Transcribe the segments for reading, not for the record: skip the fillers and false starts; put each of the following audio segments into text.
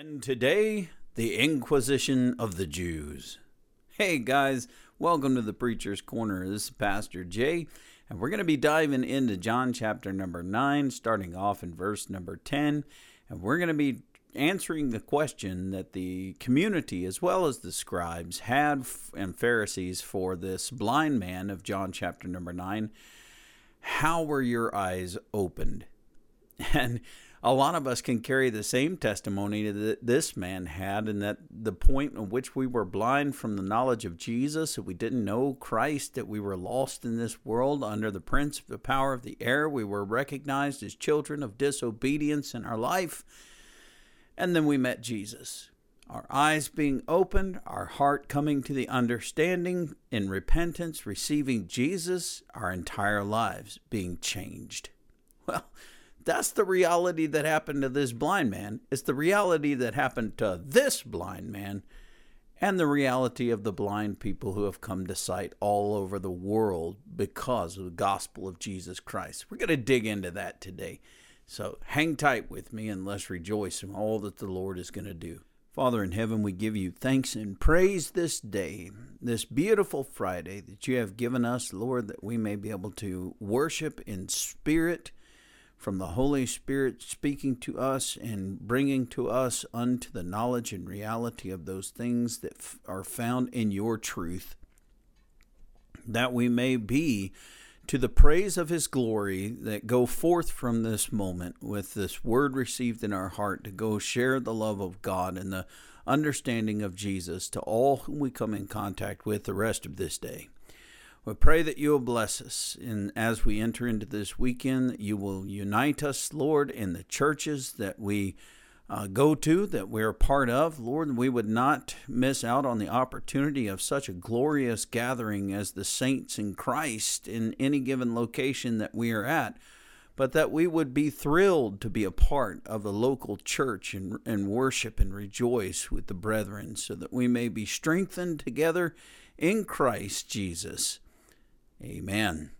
And today, the Inquisition of the Jews. Hey guys, welcome to the Preacher's Corner. This is Pastor Jay, and we're going to be diving into John chapter number 9, starting off in verse number 10. And we're going to be answering the question that the community, as well as the scribes, had and Pharisees for this blind man of John chapter number 9. How were your eyes opened? And a lot of us can carry the same testimony that this man had, and that the point at which we were blind from the knowledge of Jesus, that we didn't know Christ, that we were lost in this world under the prince of the power of the air. We were recognized as children of disobedience in our life. And then we met Jesus. Our eyes being opened, our heart coming to the understanding in repentance, receiving Jesus, our entire lives being changed. Well, that's the reality that happened to this blind man. It's the reality that happened to this blind man, and the reality of the blind people who have come to sight all over the world because of the gospel of Jesus Christ. We're going to dig into that today. So hang tight with me and let's rejoice in all that the Lord is going to do. Father in heaven, we give you thanks and praise this day, this beautiful Friday that you have given us, Lord, that we may be able to worship in spirit from the Holy Spirit speaking to us and bringing to us unto the knowledge and reality of those things that are found in your truth, that we may be to the praise of his glory, that go forth from this moment with this word received in our heart to go share the love of God and the understanding of Jesus to all whom we come in contact with the rest of this day. We pray that you will bless us, and as we enter into this weekend, you will unite us, Lord, in the churches that we go to, that we are part of. Lord, we would not miss out on the opportunity of such a glorious gathering as the saints in Christ in any given location that we are at, but that we would be thrilled to be a part of the local church and worship and rejoice with the brethren, so that we may be strengthened together in Christ Jesus. Amen.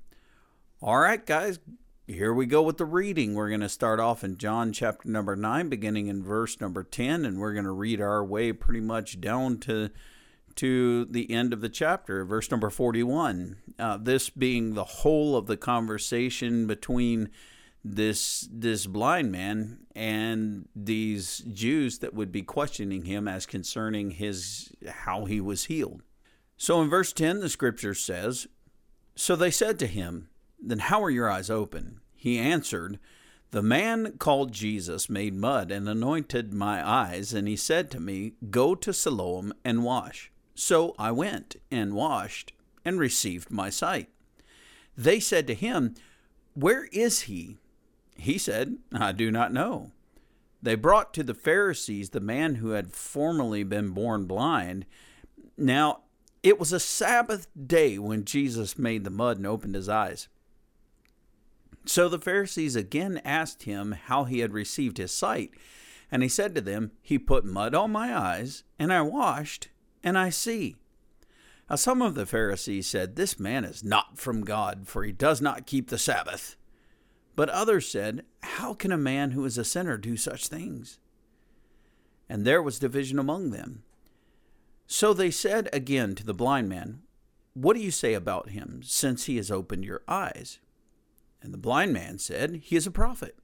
All right, guys, here we go with the reading. We're going to start off in John chapter number 9, beginning in verse number 10, and we're going to read our way pretty much down to the end of the chapter, verse number 41. This being the whole of the conversation between this blind man and these Jews that would be questioning him as concerning how he was healed. So in verse 10, the scripture says, "So they said to him, 'Then how are your eyes open?' He answered, 'The man called Jesus made mud and anointed my eyes, and he said to me, "Go to Siloam and wash." So I went and washed and received my sight.' They said to him, 'Where is he?' He said, 'I do not know.' They brought to the Pharisees the man who had formerly been born blind. Now it was a Sabbath day when Jesus made the mud and opened his eyes. So the Pharisees again asked him how he had received his sight. And he said to them, 'He put mud on my eyes, and I washed, and I see.' Now some of the Pharisees said, 'This man is not from God, for he does not keep the Sabbath.' But others said, 'How can a man who is a sinner do such things?' And there was division among them. So they said again to the blind man, 'What do you say about him, since he has opened your eyes?' And the blind man said, 'He is a prophet.'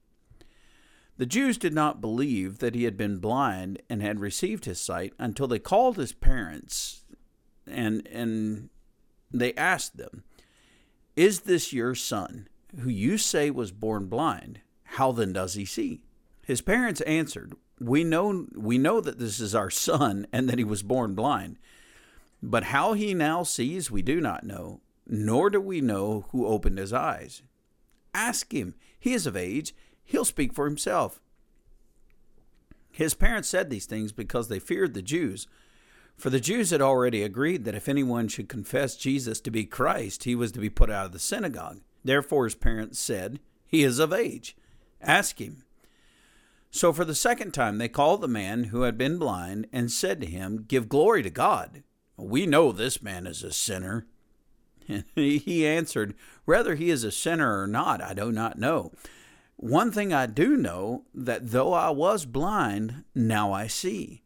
The Jews did not believe that he had been blind and had received his sight until they called his parents, and they asked them, 'Is this your son, who you say was born blind? How then does he see?' His parents answered, 'We know that this is our son and that he was born blind. But how he now sees, we do not know, nor do we know who opened his eyes. Ask him. He is of age. He'll speak for himself.' His parents said these things because they feared the Jews. For the Jews had already agreed that if anyone should confess Jesus to be Christ, he was to be put out of the synagogue. Therefore his parents said, 'He is of age. Ask him.' So for the second time they called the man who had been blind and said to him, 'Give glory to God. We know this man is a sinner.' And he answered, 'Whether he is a sinner or not, I do not know. One thing I do know, that though I was blind, now I see.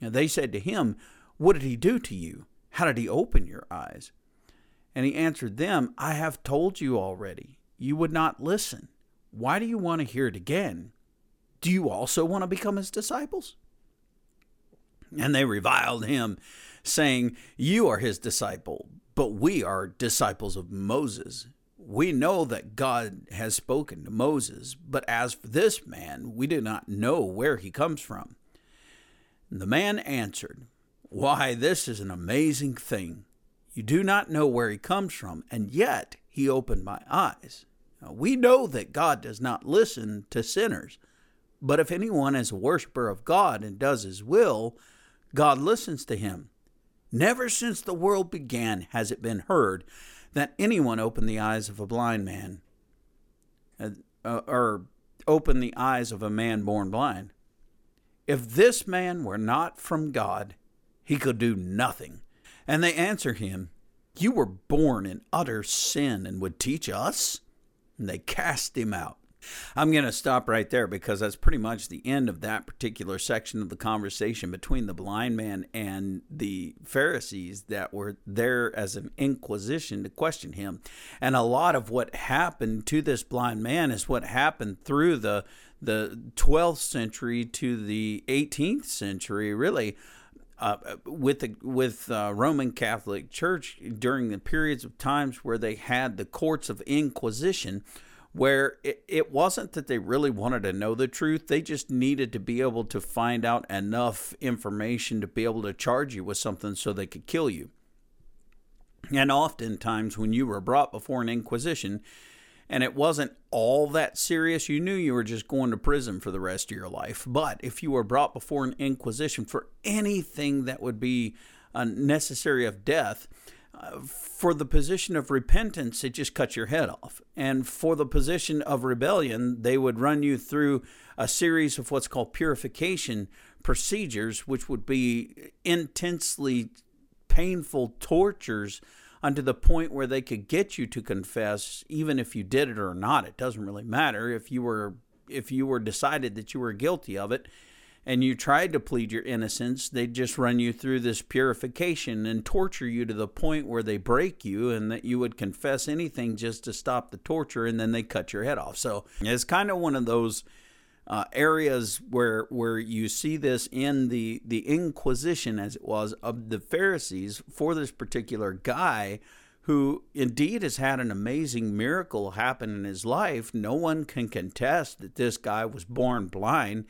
And they said to him, What did he do to you? How did he open your eyes? And he answered them, I have told you already. You would not listen. Why do you want to hear it again? Do you also want to become his disciples? And they reviled him, saying, You are his disciple, but we are disciples of Moses. We know that God has spoken to Moses, but as for this man, we do not know where he comes from. And the man answered, Why, this is an amazing thing. You do not know where he comes from, and yet he opened my eyes. Now, we know that God does not listen to sinners, but if anyone is a worshiper of God and does his will, God listens to him. Never since the world began has it been heard that anyone opened the eyes of a blind man, or opened the eyes of a man born blind. If this man were not from God, he could do nothing. And they answer him, You were born in utter sin and would teach us? And they cast him out. I'm going to stop right there because that's pretty much the end of that particular section of the conversation between the blind man and the Pharisees that were there as an inquisition to question him. And a lot of what happened to this blind man is what happened through the 12th century to the 18th century, really, with the Roman Catholic Church during the periods of times where they had the courts of inquisition, where it wasn't that they really wanted to know the truth. They just needed to be able to find out enough information to be able to charge you with something so they could kill you. And oftentimes when you were brought before an inquisition and it wasn't all that serious, you knew you were just going to prison for the rest of your life. But if you were brought before an inquisition for anything that would be necessary of death, for the position of repentance, it just cuts your head off. And for the position of rebellion, they would run you through a series of what's called purification procedures, which would be intensely painful tortures unto the point where they could get you to confess, even if you did it or not. It doesn't really matter. If you were decided that you were guilty of it, and you tried to plead your innocence, they'd just run you through this purification and torture you to the point where they break you and that you would confess anything just to stop the torture, and then they cut your head off. So it's kind of one of those areas where you see this in the Inquisition, as it was, of the Pharisees for this particular guy who indeed has had an amazing miracle happen in his life. No one can contest that this guy was born blind.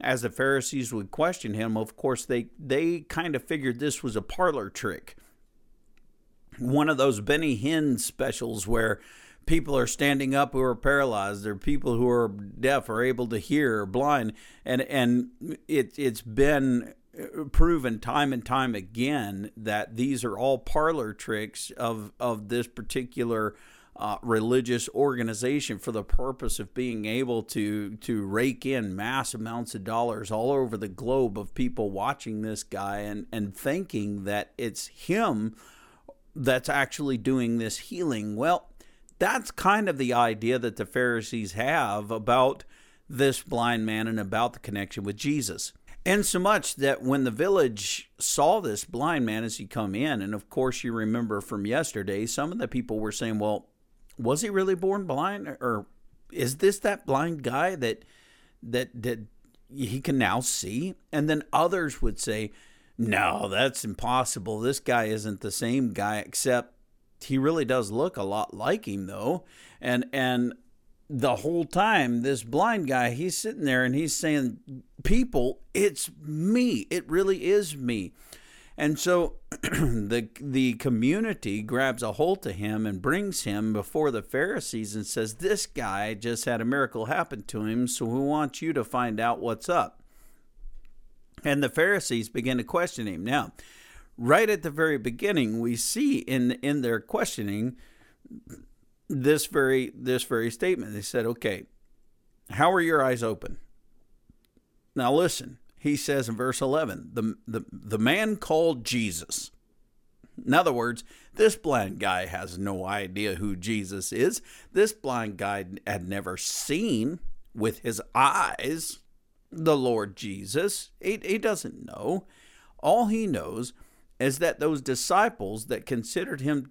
As the Pharisees would question him, of course, they kind of figured this was a parlor trick. One of those Benny Hinn specials where people are standing up who are paralyzed, or people who are deaf or able to hear or blind, and it's been proven time and time again that these are all parlor tricks of this particular religious organization for the purpose of being able to rake in mass amounts of dollars all over the globe of people watching this guy and thinking that it's him that's actually doing this healing. Well, that's kind of the idea that the Pharisees have about this blind man and about the connection with Jesus. Insomuch that when the village saw this blind man as he come in, and of course you remember from yesterday, some of the people were saying, well, was he really born blind, or is this that blind guy that he can now see? And then others would say, no, that's impossible. This guy isn't the same guy, except he really does look a lot like him, though. And the whole time, this blind guy, he's sitting there and he's saying, people, it's me. It really is me. And so the community grabs a hold to him and brings him before the Pharisees and says, this guy just had a miracle happen to him, so we want you to find out what's up. And the Pharisees begin to question him. Now, right at the very beginning, we see in their questioning this very statement. They said, okay, how are your eyes open? Now listen. He says in verse 11, the man called Jesus. In other words, this blind guy has no idea who Jesus is. This blind guy had never seen with his eyes the Lord Jesus. He doesn't know. All he knows is that those disciples that considered him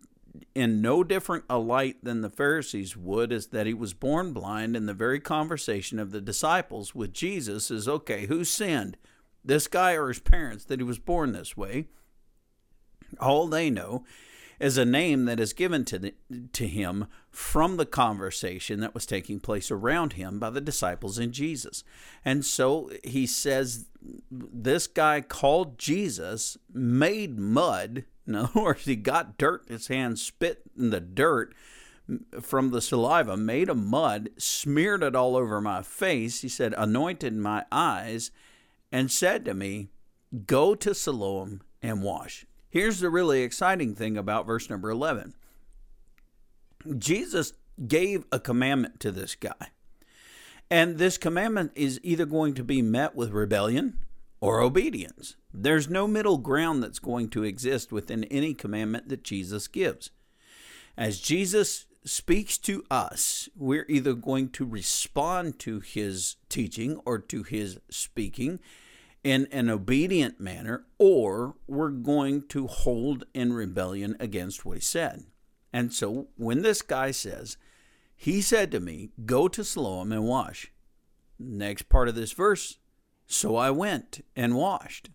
in no different a light than the Pharisees would is that he was born blind, and the very conversation of the disciples with Jesus is, okay, who sinned, this guy or his parents, that he was born this way? All they know is a name that is given to him from the conversation that was taking place around him by the disciples and Jesus. And so he says, this guy called Jesus made mud. In other words, he got dirt in his hand, spit in the dirt from the saliva, made a mud, smeared it all over my face. He said, anointed my eyes, and said to me, go to Siloam and wash. Here's the really exciting thing about verse number 11. Jesus gave a commandment to this guy. And this commandment is either going to be met with rebellion or obedience. There's no middle ground that's going to exist within any commandment that Jesus gives. As Jesus speaks to us, we're either going to respond to his teaching or to his speaking in an obedient manner, or we're going to hold in rebellion against what he said. And so when this guy says, he said to me, go to Siloam and wash. Next part of this verse, so I went and washed.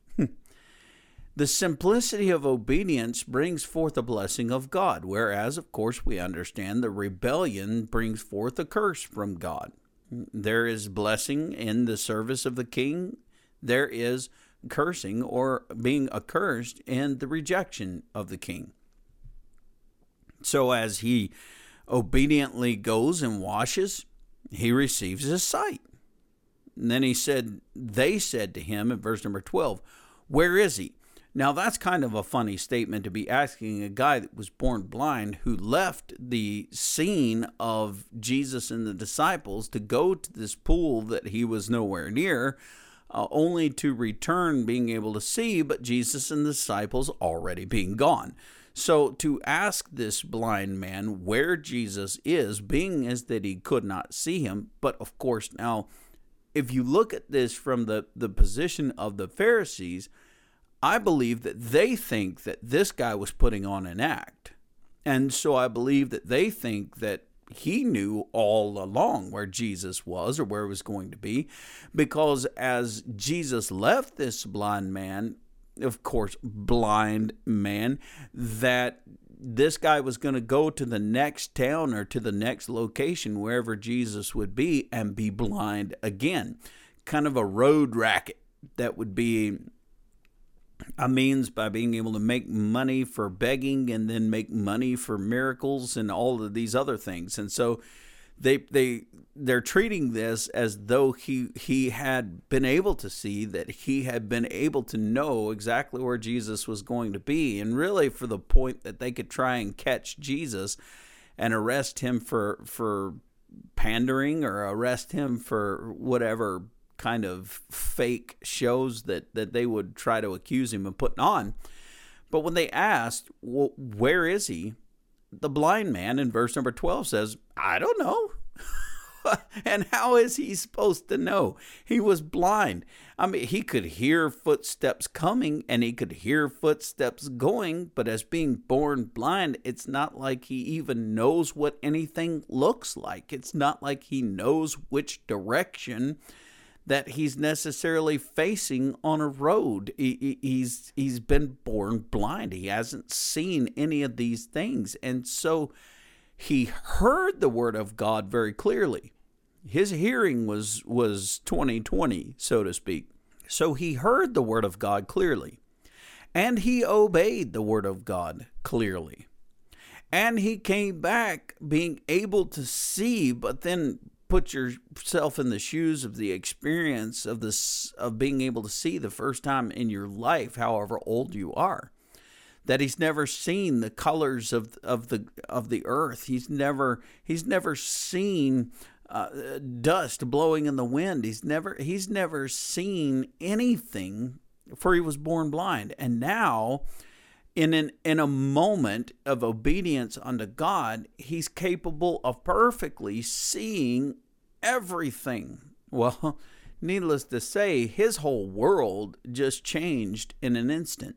The simplicity of obedience brings forth a blessing of God, whereas, of course, we understand the rebellion brings forth a curse from God. There is blessing in the service of the king. There is cursing or being accursed in the rejection of the king. So as he obediently goes and washes, he receives his sight. And then they said to him in verse number 12, where is he? Now, that's kind of a funny statement to be asking a guy that was born blind, who left the scene of Jesus and the disciples to go to this pool that he was nowhere near, only to return being able to see, but Jesus and the disciples already being gone. So to ask this blind man where Jesus is, being as that he could not see him, but of course now, if you look at this from the position of the Pharisees, I believe that they think that this guy was putting on an act. And so I believe that they think that he knew all along where Jesus was or where it was going to be, because as Jesus left this blind man, of course, that this guy was going to go to the next town or to the next location, wherever Jesus would be, and be blind again. Kind of a road racket that would be a means by being able to make money for begging and then make money for miracles and all of these other things. And so they're treating this as though he had been able to see, that he had been able to know exactly where Jesus was going to be. And really for the point that they could try and catch Jesus and arrest him for pandering, or arrest him for whatever kind of fake shows that they would try to accuse him of putting on. But when they asked, well, where is he? The blind man in verse number 12 says, I don't know. And how is he supposed to know? He was blind. I mean, he could hear footsteps coming and he could hear footsteps going, but as being born blind, it's not like he even knows what anything looks like. It's not like he knows which direction that he's necessarily facing on a road. He's been born blind. He hasn't seen any of these things. And so he heard the word of God very clearly. His hearing was 20/20, so to speak. So he heard the word of God clearly. And he obeyed the word of God clearly. And he came back being able to see, but then put yourself in the shoes of the experience of being able to see the first time in your life, however old you are, that he's never seen the colors of the earth. He's never seen dust blowing in the wind. He's never seen anything, for he was born blind. And now, in a moment of obedience unto God, he's capable of perfectly seeing everything. Well, needless to say, his whole world just changed in an instant.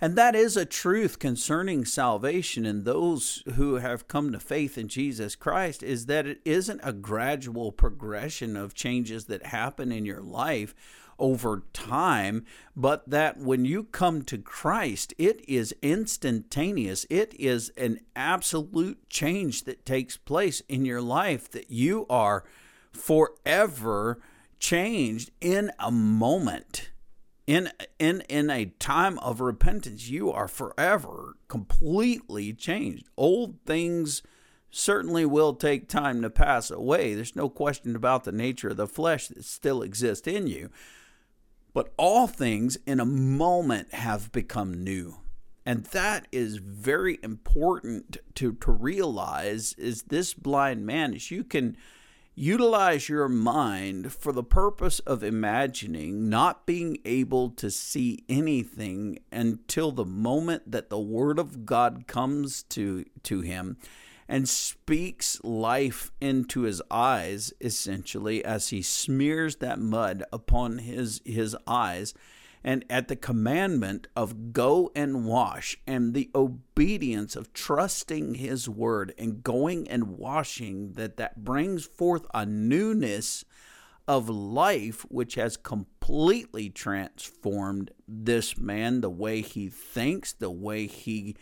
And that is a truth concerning salvation and those who have come to faith in Jesus Christ, is that it isn't a gradual progression of changes that happen in your life over time, but that when you come to Christ, it is instantaneous. It is an absolute change that takes place in your life, that you are forever changed in a moment. In a time of repentance, you are forever completely changed. Old things certainly will take time to pass away. There's no question about the nature of the flesh that still exists in you. But all things in a moment have become new. And that is very important to realize, is this blind man, is you can utilize your mind for the purpose of imagining, not being able to see anything until the moment that the Word of God comes to him and speaks life into his eyes, essentially, as he smears that mud upon his eyes. And at the commandment of go and wash, and the obedience of trusting his word and going and washing, that brings forth a newness of life, which has completely transformed this man, the way he thinks, the way he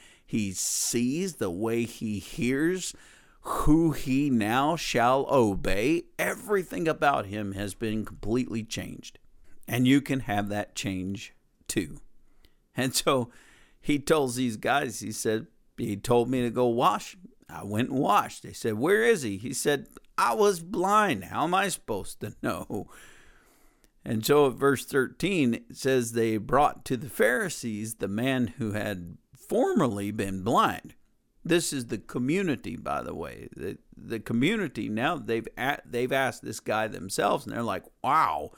sees, the way he hears, who he now shall obey. Everything about him has been completely changed. And you can have that change too. And so he tells these guys, he said, he told me to go wash. I went and washed. They said, where is he? He said, I was blind. How am I supposed to know? And so at verse 13, it says, they brought to the Pharisees the man who had formerly been blind. This is the community, by the way. The community, now they've asked this guy themselves, and they're like, wow,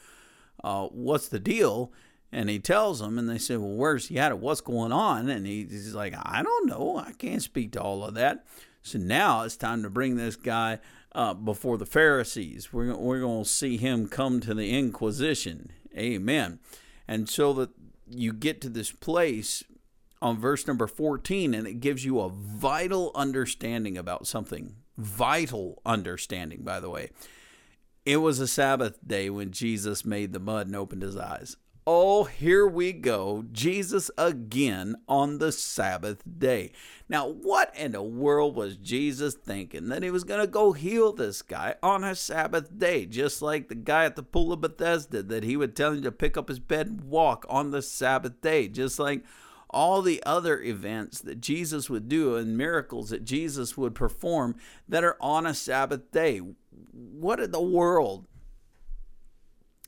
what's the deal? And he tells them, and they say, well, where's he at? What's going on? And he's like, I don't know. I can't speak to all of that. So now it's time to bring this guy before the Pharisees. We're going to see him come to the Inquisition. Amen. And so that you get to this place on verse number 14, and it gives you a vital understanding about something. Vital understanding, by the way. It was a Sabbath day when Jesus made the mud and opened his eyes. Oh, here we go. Jesus again on the Sabbath day. Now, what in the world was Jesus thinking, that he was going to go heal this guy on a Sabbath day, just like the guy at the pool of Bethesda, that he would tell him to pick up his bed and walk on the Sabbath day, just like all the other events that Jesus would do and miracles that Jesus would perform that are on a Sabbath day. What in the world?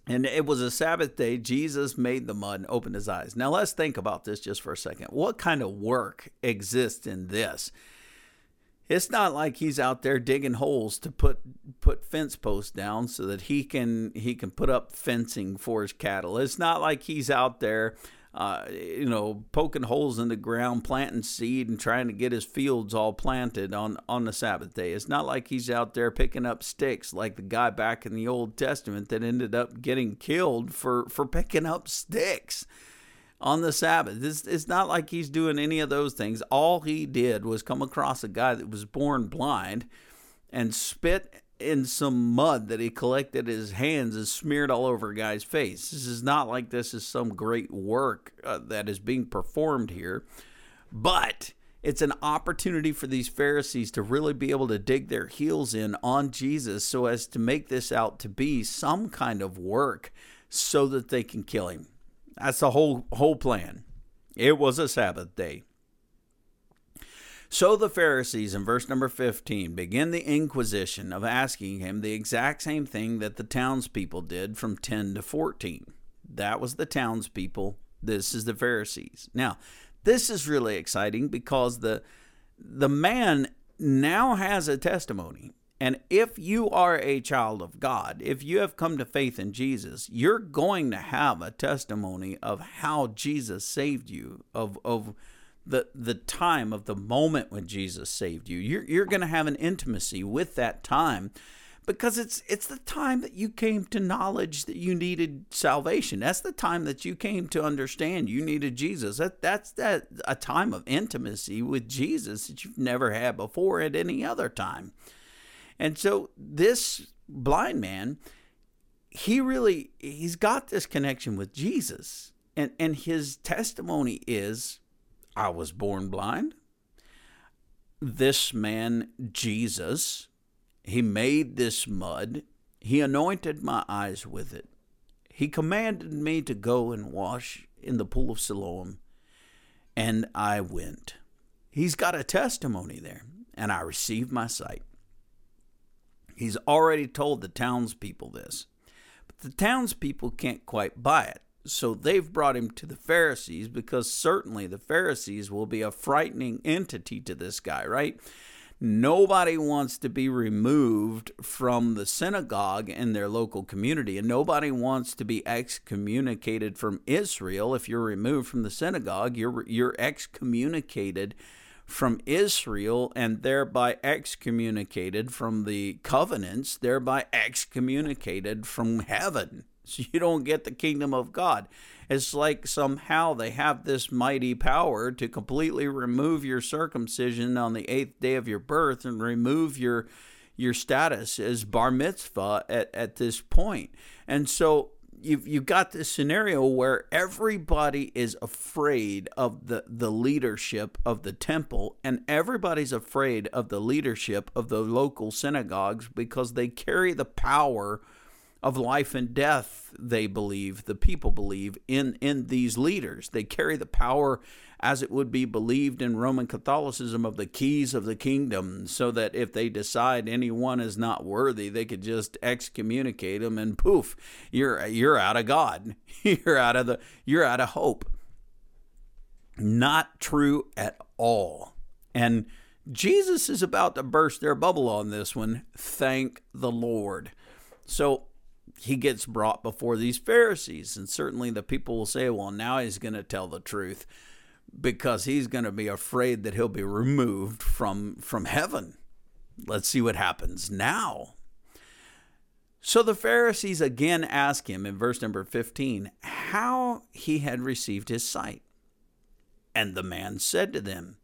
And it was a Sabbath day. Jesus made the mud and opened his eyes. Now let's think about this just for a second. What kind of work exists in this? It's not like he's out there digging holes to put fence posts down so that he can put up fencing for his cattle. It's not like he's out there poking holes in the ground, planting seed and trying to get his fields all planted on the Sabbath day. It's not like he's out there picking up sticks like the guy back in the Old Testament that ended up getting killed for picking up sticks on the Sabbath. It's not like he's doing any of those things. All he did was come across a guy that was born blind and spit in some mud that he collected his hands and smeared all over a guy's face. This is not like this is some great work that is being performed here, but it's an opportunity for these Pharisees to really be able to dig their heels in on Jesus so as to make this out to be some kind of work so that they can kill him. That's the whole plan. It was a Sabbath day. So the Pharisees, in verse number 15, begin the inquisition of asking him the exact same thing that the townspeople did from 10 to 14. That was the townspeople. This is the Pharisees. Now, this is really exciting because the man now has a testimony. And if you are a child of God, if you have come to faith in Jesus, you're going to have a testimony of how Jesus saved you, of the time of the moment when Jesus saved you. You're going to have an intimacy with that time because it's the time that you came to knowledge that you needed salvation. That's the time that you came to understand you needed Jesus. That's a time of intimacy with Jesus that you've never had before at any other time. And so this blind man, he's got this connection with Jesus. And his testimony is, I was born blind. This man, Jesus, he made this mud. He anointed my eyes with it. He commanded me to go and wash in the pool of Siloam, and I went. He's got a testimony there, and I received my sight. He's already told the townspeople this, but the townspeople can't quite buy it. So they've brought him to the Pharisees, because certainly the Pharisees will be a frightening entity to this guy, right? Nobody wants to be removed from the synagogue in their local community, and nobody wants to be excommunicated from Israel. If you're removed from the synagogue, you're excommunicated from Israel, and thereby excommunicated from the covenants, thereby excommunicated from heaven. So you don't get the kingdom of God. It's like somehow they have this mighty power to completely remove your circumcision on the 8th day of your birth and remove your status as bar mitzvah at this point. And so you've got this scenario where everybody is afraid of the leadership of the temple, and everybody's afraid of the leadership of the local synagogues, because they carry the power of life and death. They believe, the people believe, in these leaders. They carry the power, as it would be believed in Roman Catholicism, of the keys of the kingdom, so that if they decide anyone is not worthy, they could just excommunicate them, and poof, you're out of God. You're out of hope. Not true at all. And Jesus is about to burst their bubble on this one. Thank the Lord. So he gets brought before these Pharisees, and certainly the people will say, well, now he's going to tell the truth, because he's going to be afraid that he'll be removed from heaven. Let's see what happens now. So the Pharisees again ask him in verse number 15, how he had received his sight. And the man said to them,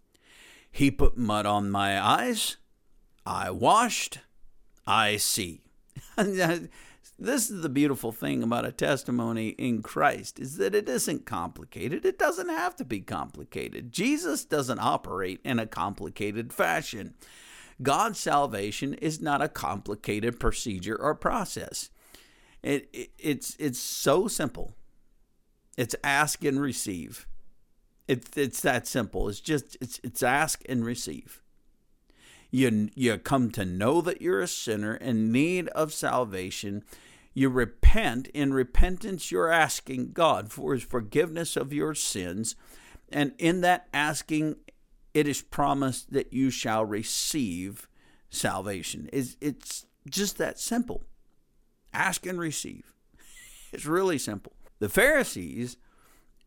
he put mud on my eyes, I washed, I see. This is the beautiful thing about a testimony in Christ, is that it isn't complicated. It doesn't have to be complicated. Jesus doesn't operate in a complicated fashion. God's salvation is not a complicated procedure or process. It's so simple. It's ask and receive. It's that simple. It's ask and receive. You come to know that you're a sinner in need of salvation. You repent. In repentance, you're asking God for his forgiveness of your sins. And in that asking, it is promised that you shall receive salvation. It's just that simple. Ask and receive. It's really simple. The Pharisees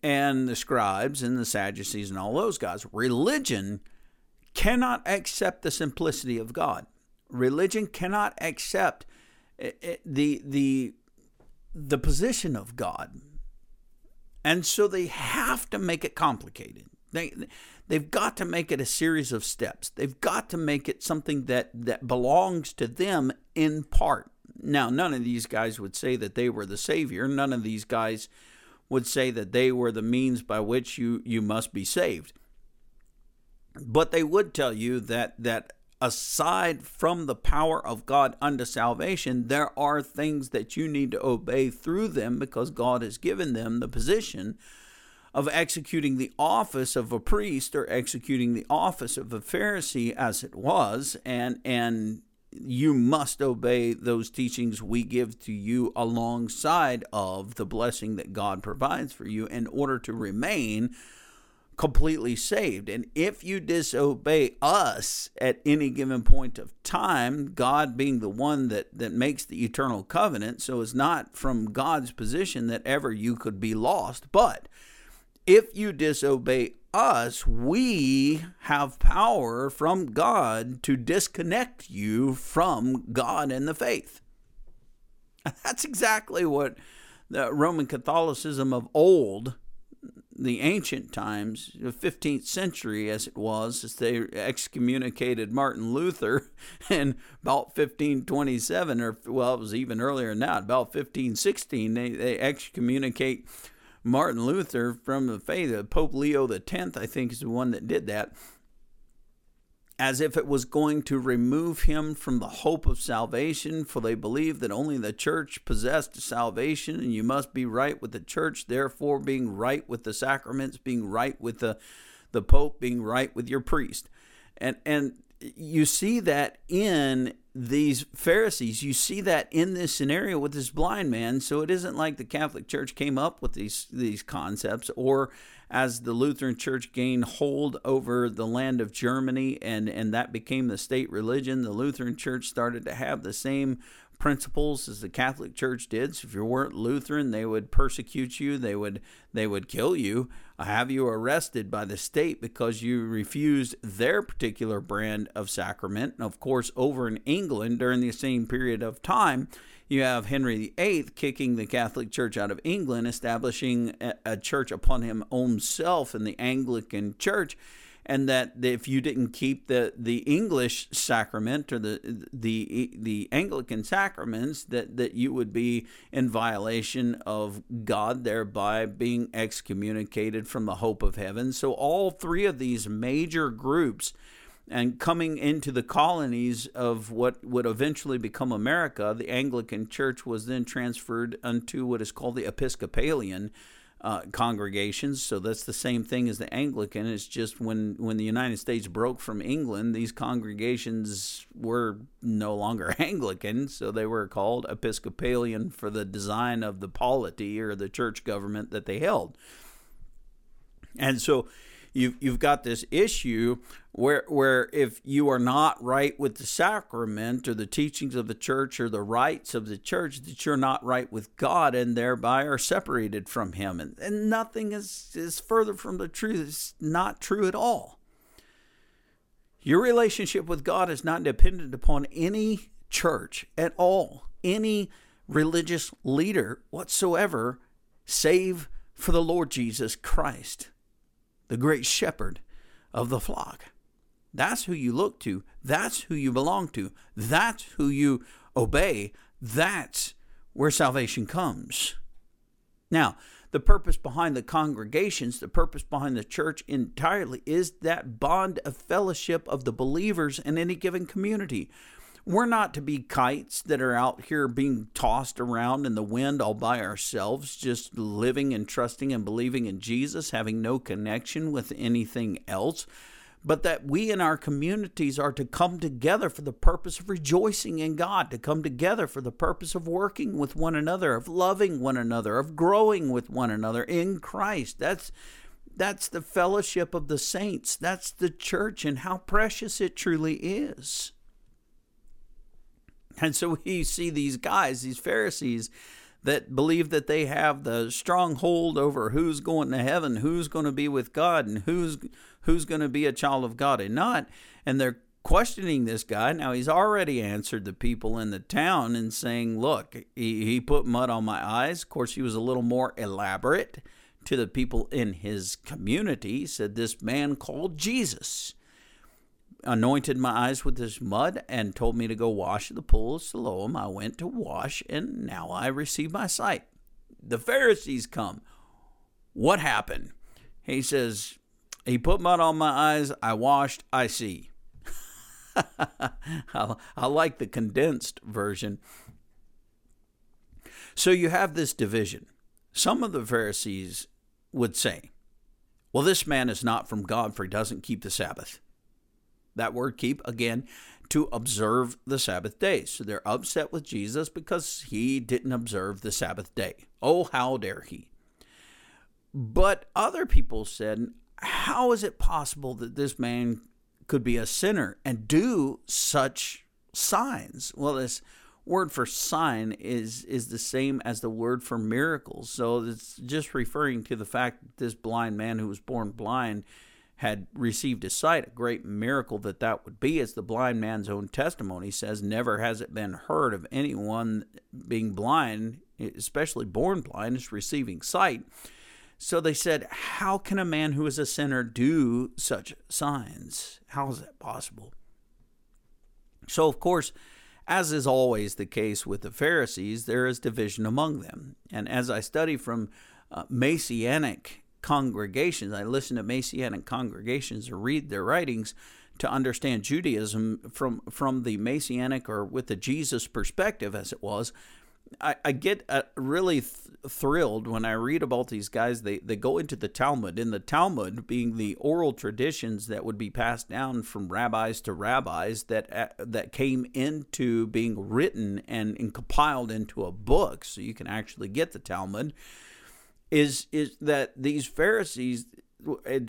and the scribes and the Sadducees and all those guys, religion cannot accept the simplicity of God. Religion cannot accept the position of God. And so they have to make it complicated. They've got to make it a series of steps. They've got to make it something that belongs to them in part. Now, none of these guys would say that they were the Savior. None of these guys would say that they were the means by which you must be saved. But they would tell you that aside from the power of God unto salvation, there are things that you need to obey through them, because God has given them the position of executing the office of a priest or executing the office of a Pharisee, as it was, and you must obey those teachings we give to you alongside of the blessing that God provides for you in order to remain completely saved. And if you disobey us at any given point of time, God being the one that makes the eternal covenant, so it's not from God's position that ever you could be lost, but if you disobey us, we have power from God to disconnect you from God and the faith. That's exactly what the Roman Catholicism of old, the ancient times, the 15th century as it was, as they excommunicated Martin Luther in about 1527, or well, it was even earlier than that, about 1516, they excommunicate Martin Luther from the faith. Pope Leo the Tenth, I think, is the one that did that, as if it was going to remove him from the hope of salvation, for they believed that only the church possessed salvation, and you must be right with the church, therefore being right with the sacraments, being right with the Pope, being right with your priest. And you see that in these Pharisees, you see that in this scenario with this blind man. So it isn't like the Catholic Church came up with these concepts, or as the Lutheran Church gained hold over the land of Germany and that became the state religion, the Lutheran Church started to have the same principles as the Catholic Church did. So if you weren't Lutheran, they would persecute you, they would kill you, have you arrested by the state because you refused their particular brand of sacrament. And of course, over in England during the same period of time, you have Henry VIII kicking the Catholic Church out of England, establishing a church upon him own self in the Anglican Church, and that if you didn't keep the English sacrament or the Anglican sacraments, that you would be in violation of God, thereby being excommunicated from the hope of heaven. So all three of these major groups, and coming into the colonies of what would eventually become America, the Anglican Church was then transferred unto what is called the Episcopalian congregations. So that's the same thing as the Anglican. It's just when the United States broke from England, these congregations were no longer Anglican, so they were called Episcopalian for the design of the polity or the church government that they held. And so you've got this issue where if you are not right with the sacrament or the teachings of the church or the rites of the church, that you're not right with God and thereby are separated from him. And nothing is further from the truth. It's not true at all. Your relationship with God is not dependent upon any church at all, any religious leader whatsoever, save for the Lord Jesus Christ, the great shepherd of the flock. That's who you look to. That's who you belong to. That's who you obey. That's where salvation comes. Now, the purpose behind the congregations, the purpose behind the church entirely, is that bond of fellowship of the believers in any given community. We're not to be kites that are out here being tossed around in the wind all by ourselves, just living and trusting and believing in Jesus, having no connection with anything else, but that we in our communities are to come together for the purpose of rejoicing in God, to come together for the purpose of working with one another, of loving one another, of growing with one another in Christ. That's the fellowship of the saints. That's the church and how precious it truly is. And so we see these guys, these Pharisees, that believe that they have the stronghold over who's going to heaven, who's going to be with God, and who's going to be a child of God and not. And they're questioning this guy. Now, he's already answered the people in the town and saying, look, he put mud on my eyes. Of course, he was a little more elaborate to the people in his community. He said, this man called Jesus anointed my eyes with this mud and told me to go wash in the pool of Siloam. I went to wash, and now I receive my sight. The Pharisees come. What happened? He says, he put mud on my eyes. I washed. I see. I like the condensed version. So you have this division. Some of the Pharisees would say, well, this man is not from God, for he doesn't keep the Sabbath. That word keep, again, to observe the Sabbath day. So they're upset with Jesus because he didn't observe the Sabbath day. Oh, how dare he? But other people said, how is it possible that this man could be a sinner and do such signs? Well, this word for sign is the same as the word for miracles. So it's just referring to the fact that this blind man who was born blind had received his sight, a great miracle that would be, as the blind man's own testimony says. Never has it been heard of anyone being blind, especially born blind, is receiving sight. So they said, how can a man who is a sinner do such signs? How is that possible? So, of course, as is always the case with the Pharisees, there is division among them. And as I study from Messianic congregations, I listen to Messianic congregations or read their writings to understand Judaism from the Messianic or with the Jesus perspective, as it was, I get really thrilled when I read about these guys. They go into the Talmud, and the Talmud being the oral traditions that would be passed down from rabbis to rabbis that came into being written and compiled into a book, so you can actually get the Talmud, is that these Pharisees,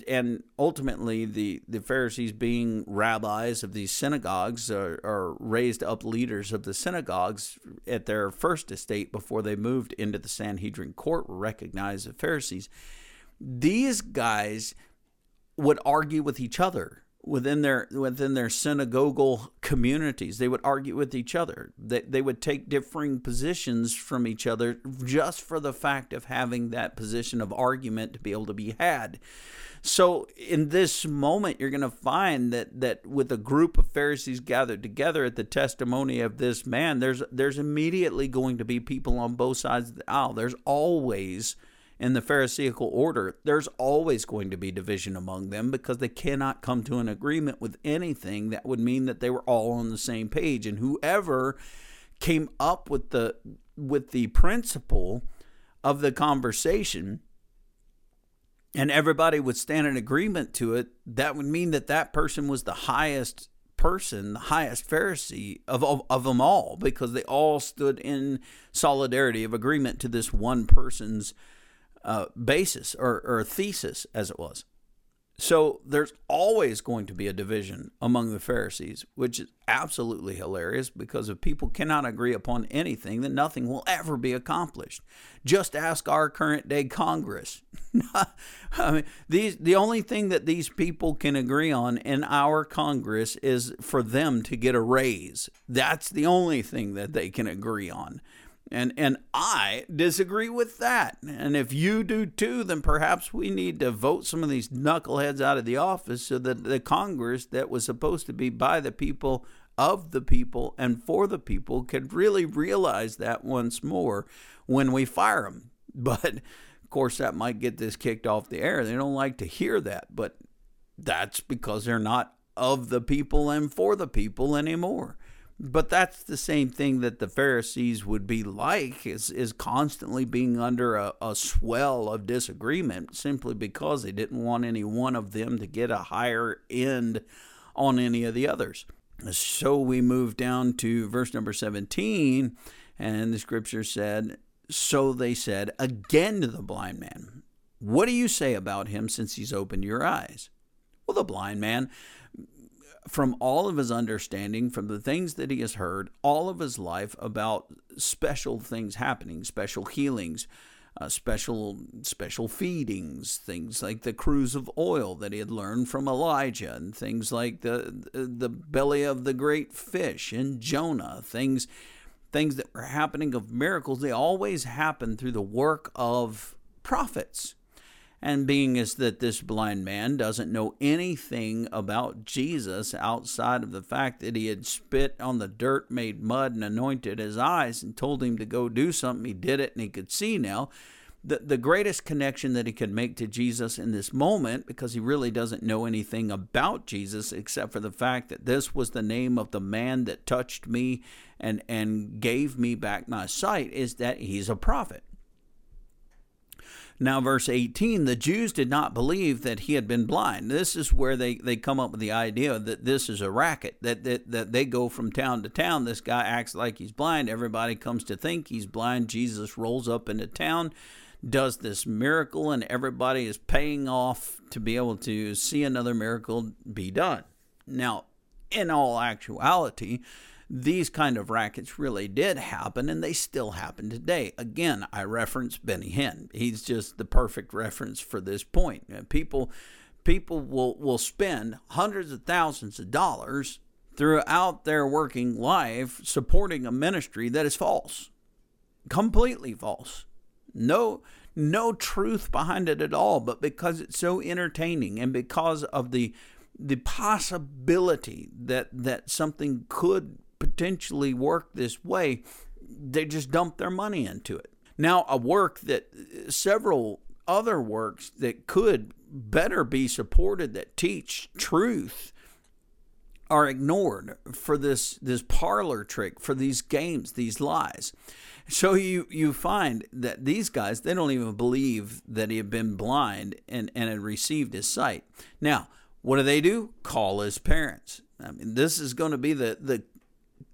and ultimately the Pharisees being rabbis of these synagogues, are raised up leaders of the synagogues at their first estate before they moved into the Sanhedrin court, were recognized as Pharisees. These guys would argue with each other within their synagogal communities. They would argue with each other. They would take differing positions from each other just for the fact of having that position of argument to be able to be had. So in this moment, you're going to find that with a group of Pharisees gathered together at the testimony of this man, there's immediately going to be people on both sides of the aisle. There's always, in the Pharisaical order, there's always going to be division among them, because they cannot come to an agreement with anything that would mean that they were all on the same page. And whoever came up with the principle of the conversation, and everybody would stand in agreement to it, that would mean that person was the highest person, the highest Pharisee of them all, because they all stood in solidarity of agreement to this one person's basis or thesis, as it was. So there's always going to be a division among the Pharisees, which is absolutely hilarious, because if people cannot agree upon anything, then nothing will ever be accomplished. Just ask our current day Congress. I mean, the only thing that these people can agree on in our Congress is for them to get a raise. That's the only thing that they can agree on. And I disagree with that. And if you do too, then perhaps we need to vote some of these knuckleheads out of the office, so that the Congress that was supposed to be by the people, of the people, and for the people could really realize that once more when we fire them. But, of course, that might get this kicked off the air. They don't like to hear that, but that's because they're not of the people and for the people anymore. But that's the same thing that the Pharisees would be like, is constantly being under a swell of disagreement, simply because they didn't want any one of them to get a higher end on any of the others. So we move down to verse number 17, and the scripture said, so they said again to the blind man, what do you say about him, since he's opened your eyes? Well, the blind man, from all of his understanding, from the things that he has heard all of his life about special things happening, special healings, special feedings, things like the cruise of oil that he had learned from Elijah, and things like the belly of the great fish and Jonah, things that were happening of miracles. They always happen through the work of prophets. And being as that this blind man doesn't know anything about Jesus outside of the fact that he had spit on the dirt, made mud, and anointed his eyes, and told him to go do something, he did it, and he could see now. The greatest connection that he could make to Jesus in this moment, because he really doesn't know anything about Jesus except for the fact that this was the name of the man that touched me and gave me back my sight, is that he's a prophet. Now, verse 18, the Jews did not believe that he had been blind. This is where they come up with the idea that this is a racket, that they go from town to town. This guy acts like he's blind. Everybody comes to think he's blind. Jesus rolls up into town, does this miracle, and everybody is paying off to be able to see another miracle be done. Now, in all actuality, these kind of rackets really did happen, and they still happen today. Again, I reference Benny Hinn. He's just the perfect reference for this point. People will spend hundreds of thousands of dollars throughout their working life supporting a ministry that is false, completely false. No truth behind it at all, but because it's so entertaining and because of the possibility that something could potentially work this way, they just dump their money into it. Now, a work that several other works that could better be supported that teach truth are ignored for this parlor trick, for these games, these lies. So you find that these guys, they don't even believe that he had been blind and had received his sight. Now, what do? Call his parents. I mean, this is going to be the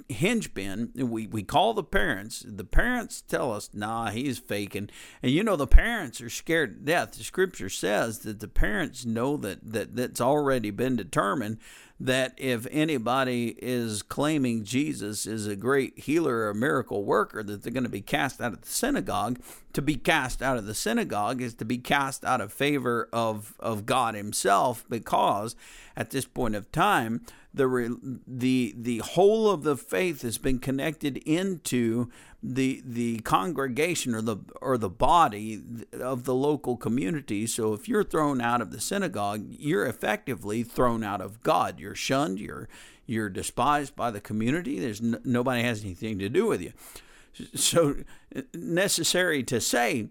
hinge bin. We call the parents. The parents tell us, nah, he's faking. And the parents are scared to death. The scripture says that the parents know that that's already been determined, that if anybody is claiming Jesus is a great healer or a miracle worker, that they're going to be cast out of the synagogue. To be cast out of the synagogue is to be cast out of favor of God himself, because at this point of time, the whole of the faith has been connected into the congregation or the body of the local community. So if you're thrown out of the synagogue, you're effectively thrown out of God. You're shunned. You're despised by the community. There's nobody has anything to do with you. So necessary to say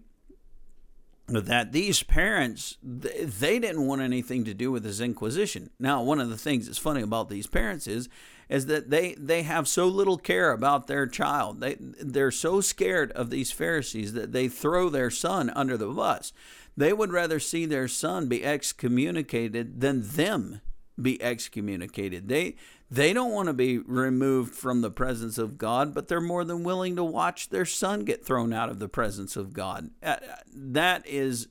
that these parents, they didn't want anything to do with this inquisition. Now, one of the things that's funny about these parents is that they have so little care about their child. They're so scared of these Pharisees that they throw their son under the bus. They would rather see their son be excommunicated than them be excommunicated. They don't want to be removed from the presence of God, but they're more than willing to watch their son get thrown out of the presence of God. That is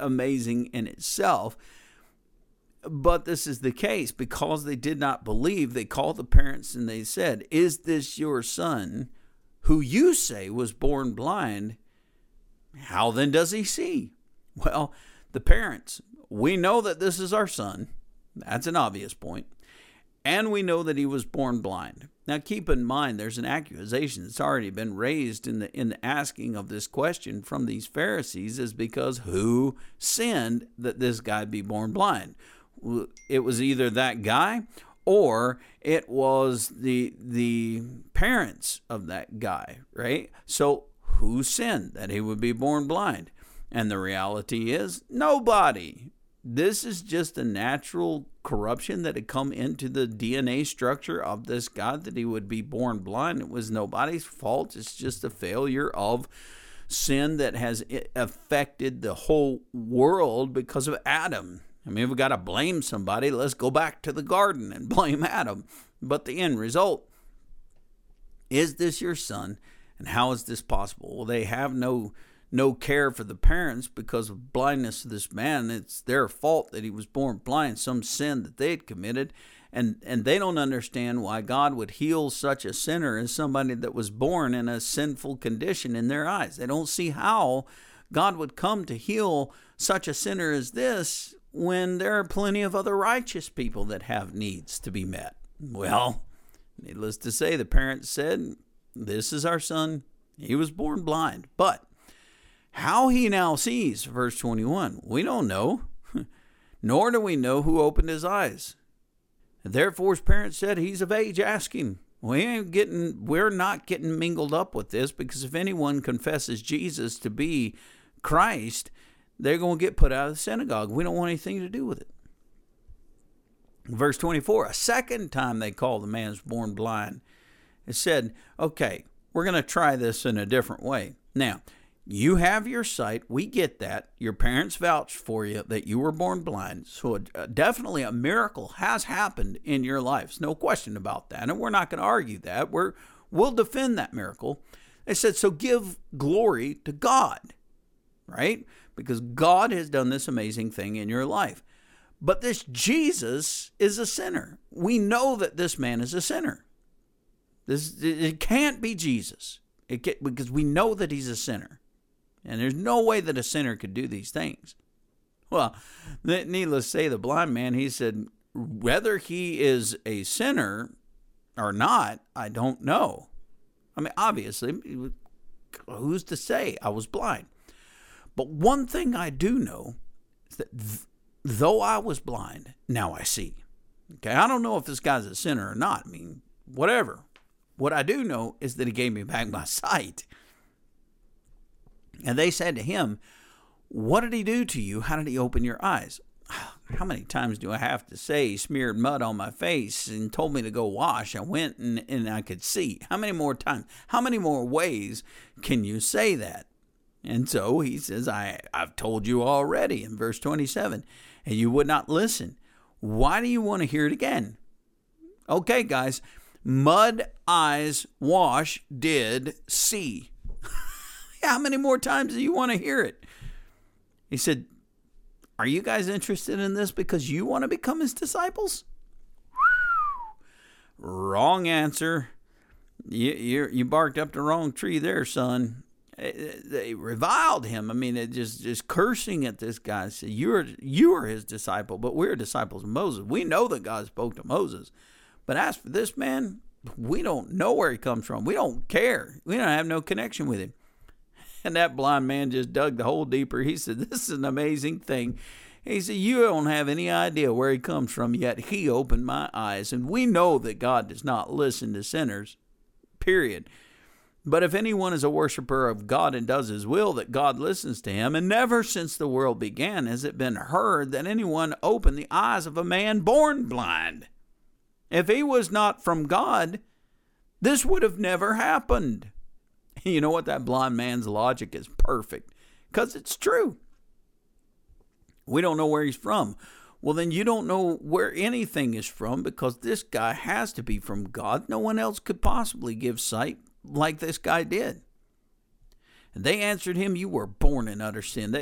amazing in itself. But this is the case because they did not believe. They called the parents and they said, "Is this your son who you say was born blind? How then does he see?" Well, the parents, we know that this is our son. That's an obvious point. And we know that he was born blind. Now, keep in mind, there's an accusation that's already been raised in the asking of this question from these Pharisees, is because who sinned that this guy be born blind? It was either that guy or it was the parents of that guy, right? So who sinned that he would be born blind? And the reality is nobody. This is just a natural corruption that had come into the DNA structure of this guy, that he would be born blind. It was nobody's fault. It's just a failure of sin that has affected the whole world because of Adam. I mean, if we've got to blame somebody, let's go back to the garden and blame Adam. But the end result, is this your son? And how is this possible? Well, they have no care for the parents because of blindness of this man. It's their fault that he was born blind, some sin that they had committed, and they don't understand why God would heal such a sinner as somebody that was born in a sinful condition in their eyes. They don't see how God would come to heal such a sinner as this when there are plenty of other righteous people that have needs to be met. Well, needless to say, the parents said, "This is our son. He was born blind, but how he now sees," verse 21, "we don't know, nor do we know who opened his eyes. And therefore his parents said, 'He's of age, ask him.'" We're not getting mingled up with this, because if anyone confesses Jesus to be Christ, they're going to get put out of the synagogue. We don't want anything to do with it. Verse 24, "A second time they called the man who's born blind and said, 'Okay, we're going to try this in a different way. Now, you have your sight. We get that. Your parents vouched for you that you were born blind. So definitely a miracle has happened in your lives. No question about that. And we're not going to argue that. We'll defend that miracle.' They said, 'So give glory to God,'" right? Because God has done this amazing thing in your life. "But this Jesus is a sinner. We know that this man is a sinner." This, it can't be Jesus, because we know that he's a sinner. And there's no way that a sinner could do these things. Well, needless to say, the blind man, he said, whether he is a sinner or not, I don't know. I mean, obviously, who's to say? I was blind. But one thing I do know is that though I was blind, now I see. Okay, I don't know if this guy's a sinner or not. I mean, whatever. What I do know is that he gave me back my sight. And they said to him, what did he do to you? How did he open your eyes? How many times do I have to say he smeared mud on my face and told me to go wash? I went and I could see. How many more times? How many more ways can you say that? And so he says, I've told you already in verse 27, and you would not listen. Why do you want to hear it again? Okay, guys, mud, eyes, wash, did, see. How many more times do you want to hear it? He said, are you guys interested in this because you want to become his disciples? Wrong answer. You barked up the wrong tree there, son. They reviled him. I mean, it just cursing at this guy. Said, you are his disciple, but we're disciples of Moses. We know that God spoke to Moses. But as for this man, we don't know where he comes from. We don't care. We don't have no connection with him. And that blind man just dug the hole deeper. He said, this is an amazing thing. He said, you don't have any idea where he comes from, yet he opened my eyes. And we know that God does not listen to sinners, period. But if anyone is a worshiper of God and does his will, that God listens to him. And never since the world began has it been heard that anyone opened the eyes of a man born blind. If he was not from God, this would have never happened. You know what? That blind man's logic is perfect because it's true. We don't know where he's from. Well, then you don't know where anything is from because this guy has to be from God. No one else could possibly give sight like this guy did. And they answered him, you were born in utter sin.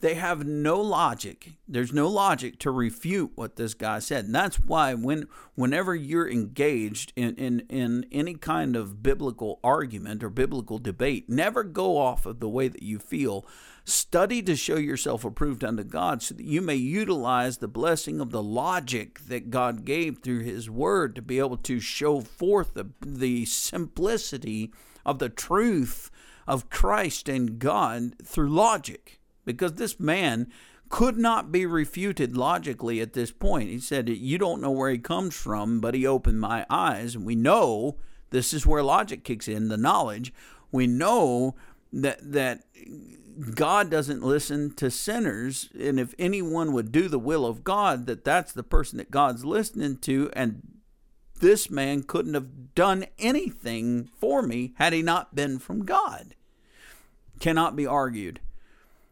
They have no logic. There's no logic to refute what this guy said. And that's why whenever you're engaged in any kind of biblical argument or biblical debate, never go off of the way that you feel. Study to show yourself approved unto God so that you may utilize the blessing of the logic that God gave through his word to be able to show forth the simplicity of the truth of Christ and God through logic, because this man could not be refuted logically at this point. He said, you don't know where he comes from, but he opened my eyes. And we know this is where logic kicks in, the knowledge. We know that God doesn't listen to sinners, and if anyone would do the will of God, that's the person that God's listening to, and this man couldn't have done anything for me had he not been from God. Cannot be argued.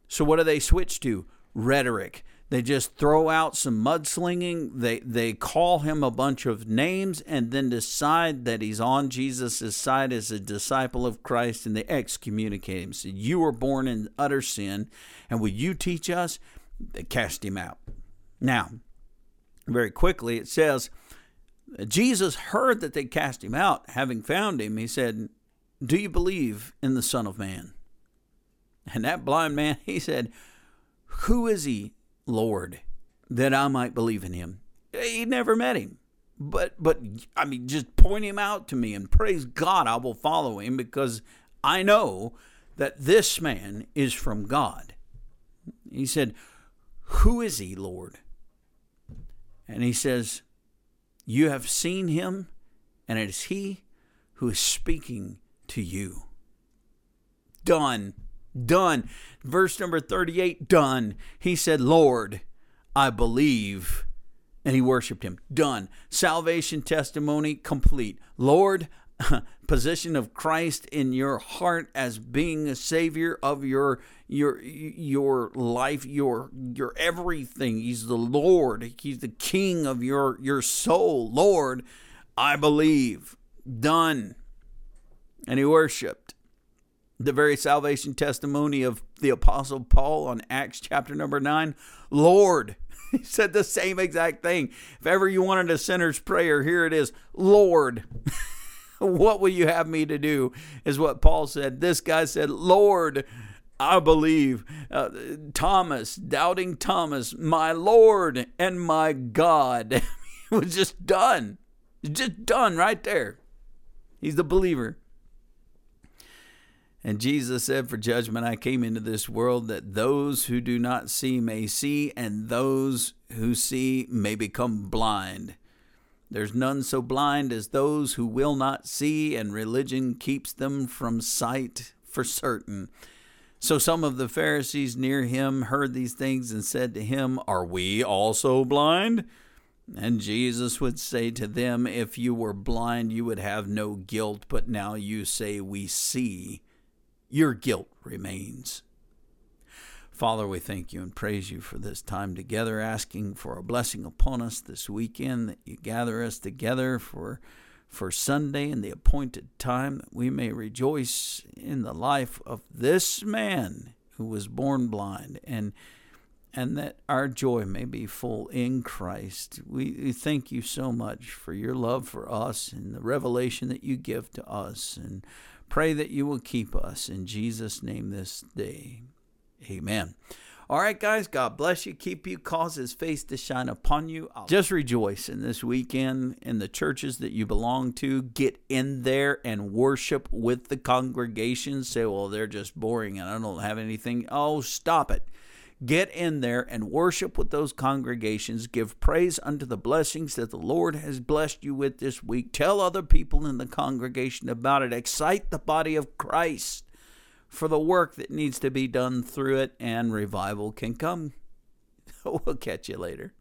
So what do they switch to? Rhetoric. They just throw out some mudslinging. They call him a bunch of names and then decide that he's on Jesus' side as a disciple of Christ, and they excommunicate him. So you were born in utter sin, and will you teach us? They cast him out. Now, very quickly, it says, Jesus heard that they cast him out. Having found him, he said, do you believe in the Son of Man? And that blind man, he said, who is he, Lord, that I might believe in him? He never met him. But I mean, just point him out to me, and praise God, I will follow him because I know that this man is from God. He said, who is he, Lord? And he says, you have seen him, and it is he who is speaking to you. Done. Done. Verse number 38, done. He said, Lord, I believe. And he worshiped him. Done. Salvation testimony complete. Lord, position of Christ in your heart as being a savior of your life, your everything. He's the Lord. He's the King of your soul. Lord, I believe. Done. And he worshiped. The very salvation testimony of the Apostle Paul on Acts chapter number 9. Lord. He said the same exact thing. If ever you wanted a sinner's prayer, here it is. Lord. What will you have me to do? Is what Paul said. This guy said, Lord, I believe. Thomas, doubting Thomas, my Lord and my God. It was just done. Just done right there. He's the believer. And Jesus said, for judgment I came into this world, that those who do not see may see, and those who see may become blind. There's none so blind as those who will not see, and religion keeps them from sight for certain. So some of the Pharisees near him heard these things and said to him, are we also blind? And Jesus would say to them, if you were blind, you would have no guilt, but now you say we see. Your guilt remains. Father, we thank you and praise you for this time together, asking for a blessing upon us this weekend, that you gather us together for Sunday and the appointed time, that we may rejoice in the life of this man who was born blind, and that our joy may be full in Christ. We thank you so much for your love for us and the revelation that you give to us, and pray that you will keep us in Jesus' name this day. Amen. All right, guys, God bless you, keep you, cause his face to shine upon you. Just rejoice in this weekend, in the churches that you belong to. Get in there and worship with the congregation. Say, well, they're just boring and I don't have anything. Oh, stop it. Get in there and worship with those congregations. Give praise unto the blessings that the Lord has blessed you with this week. Tell other people in the congregation about it. Excite the body of Christ for the work that needs to be done through it, and revival can come. We'll catch you later.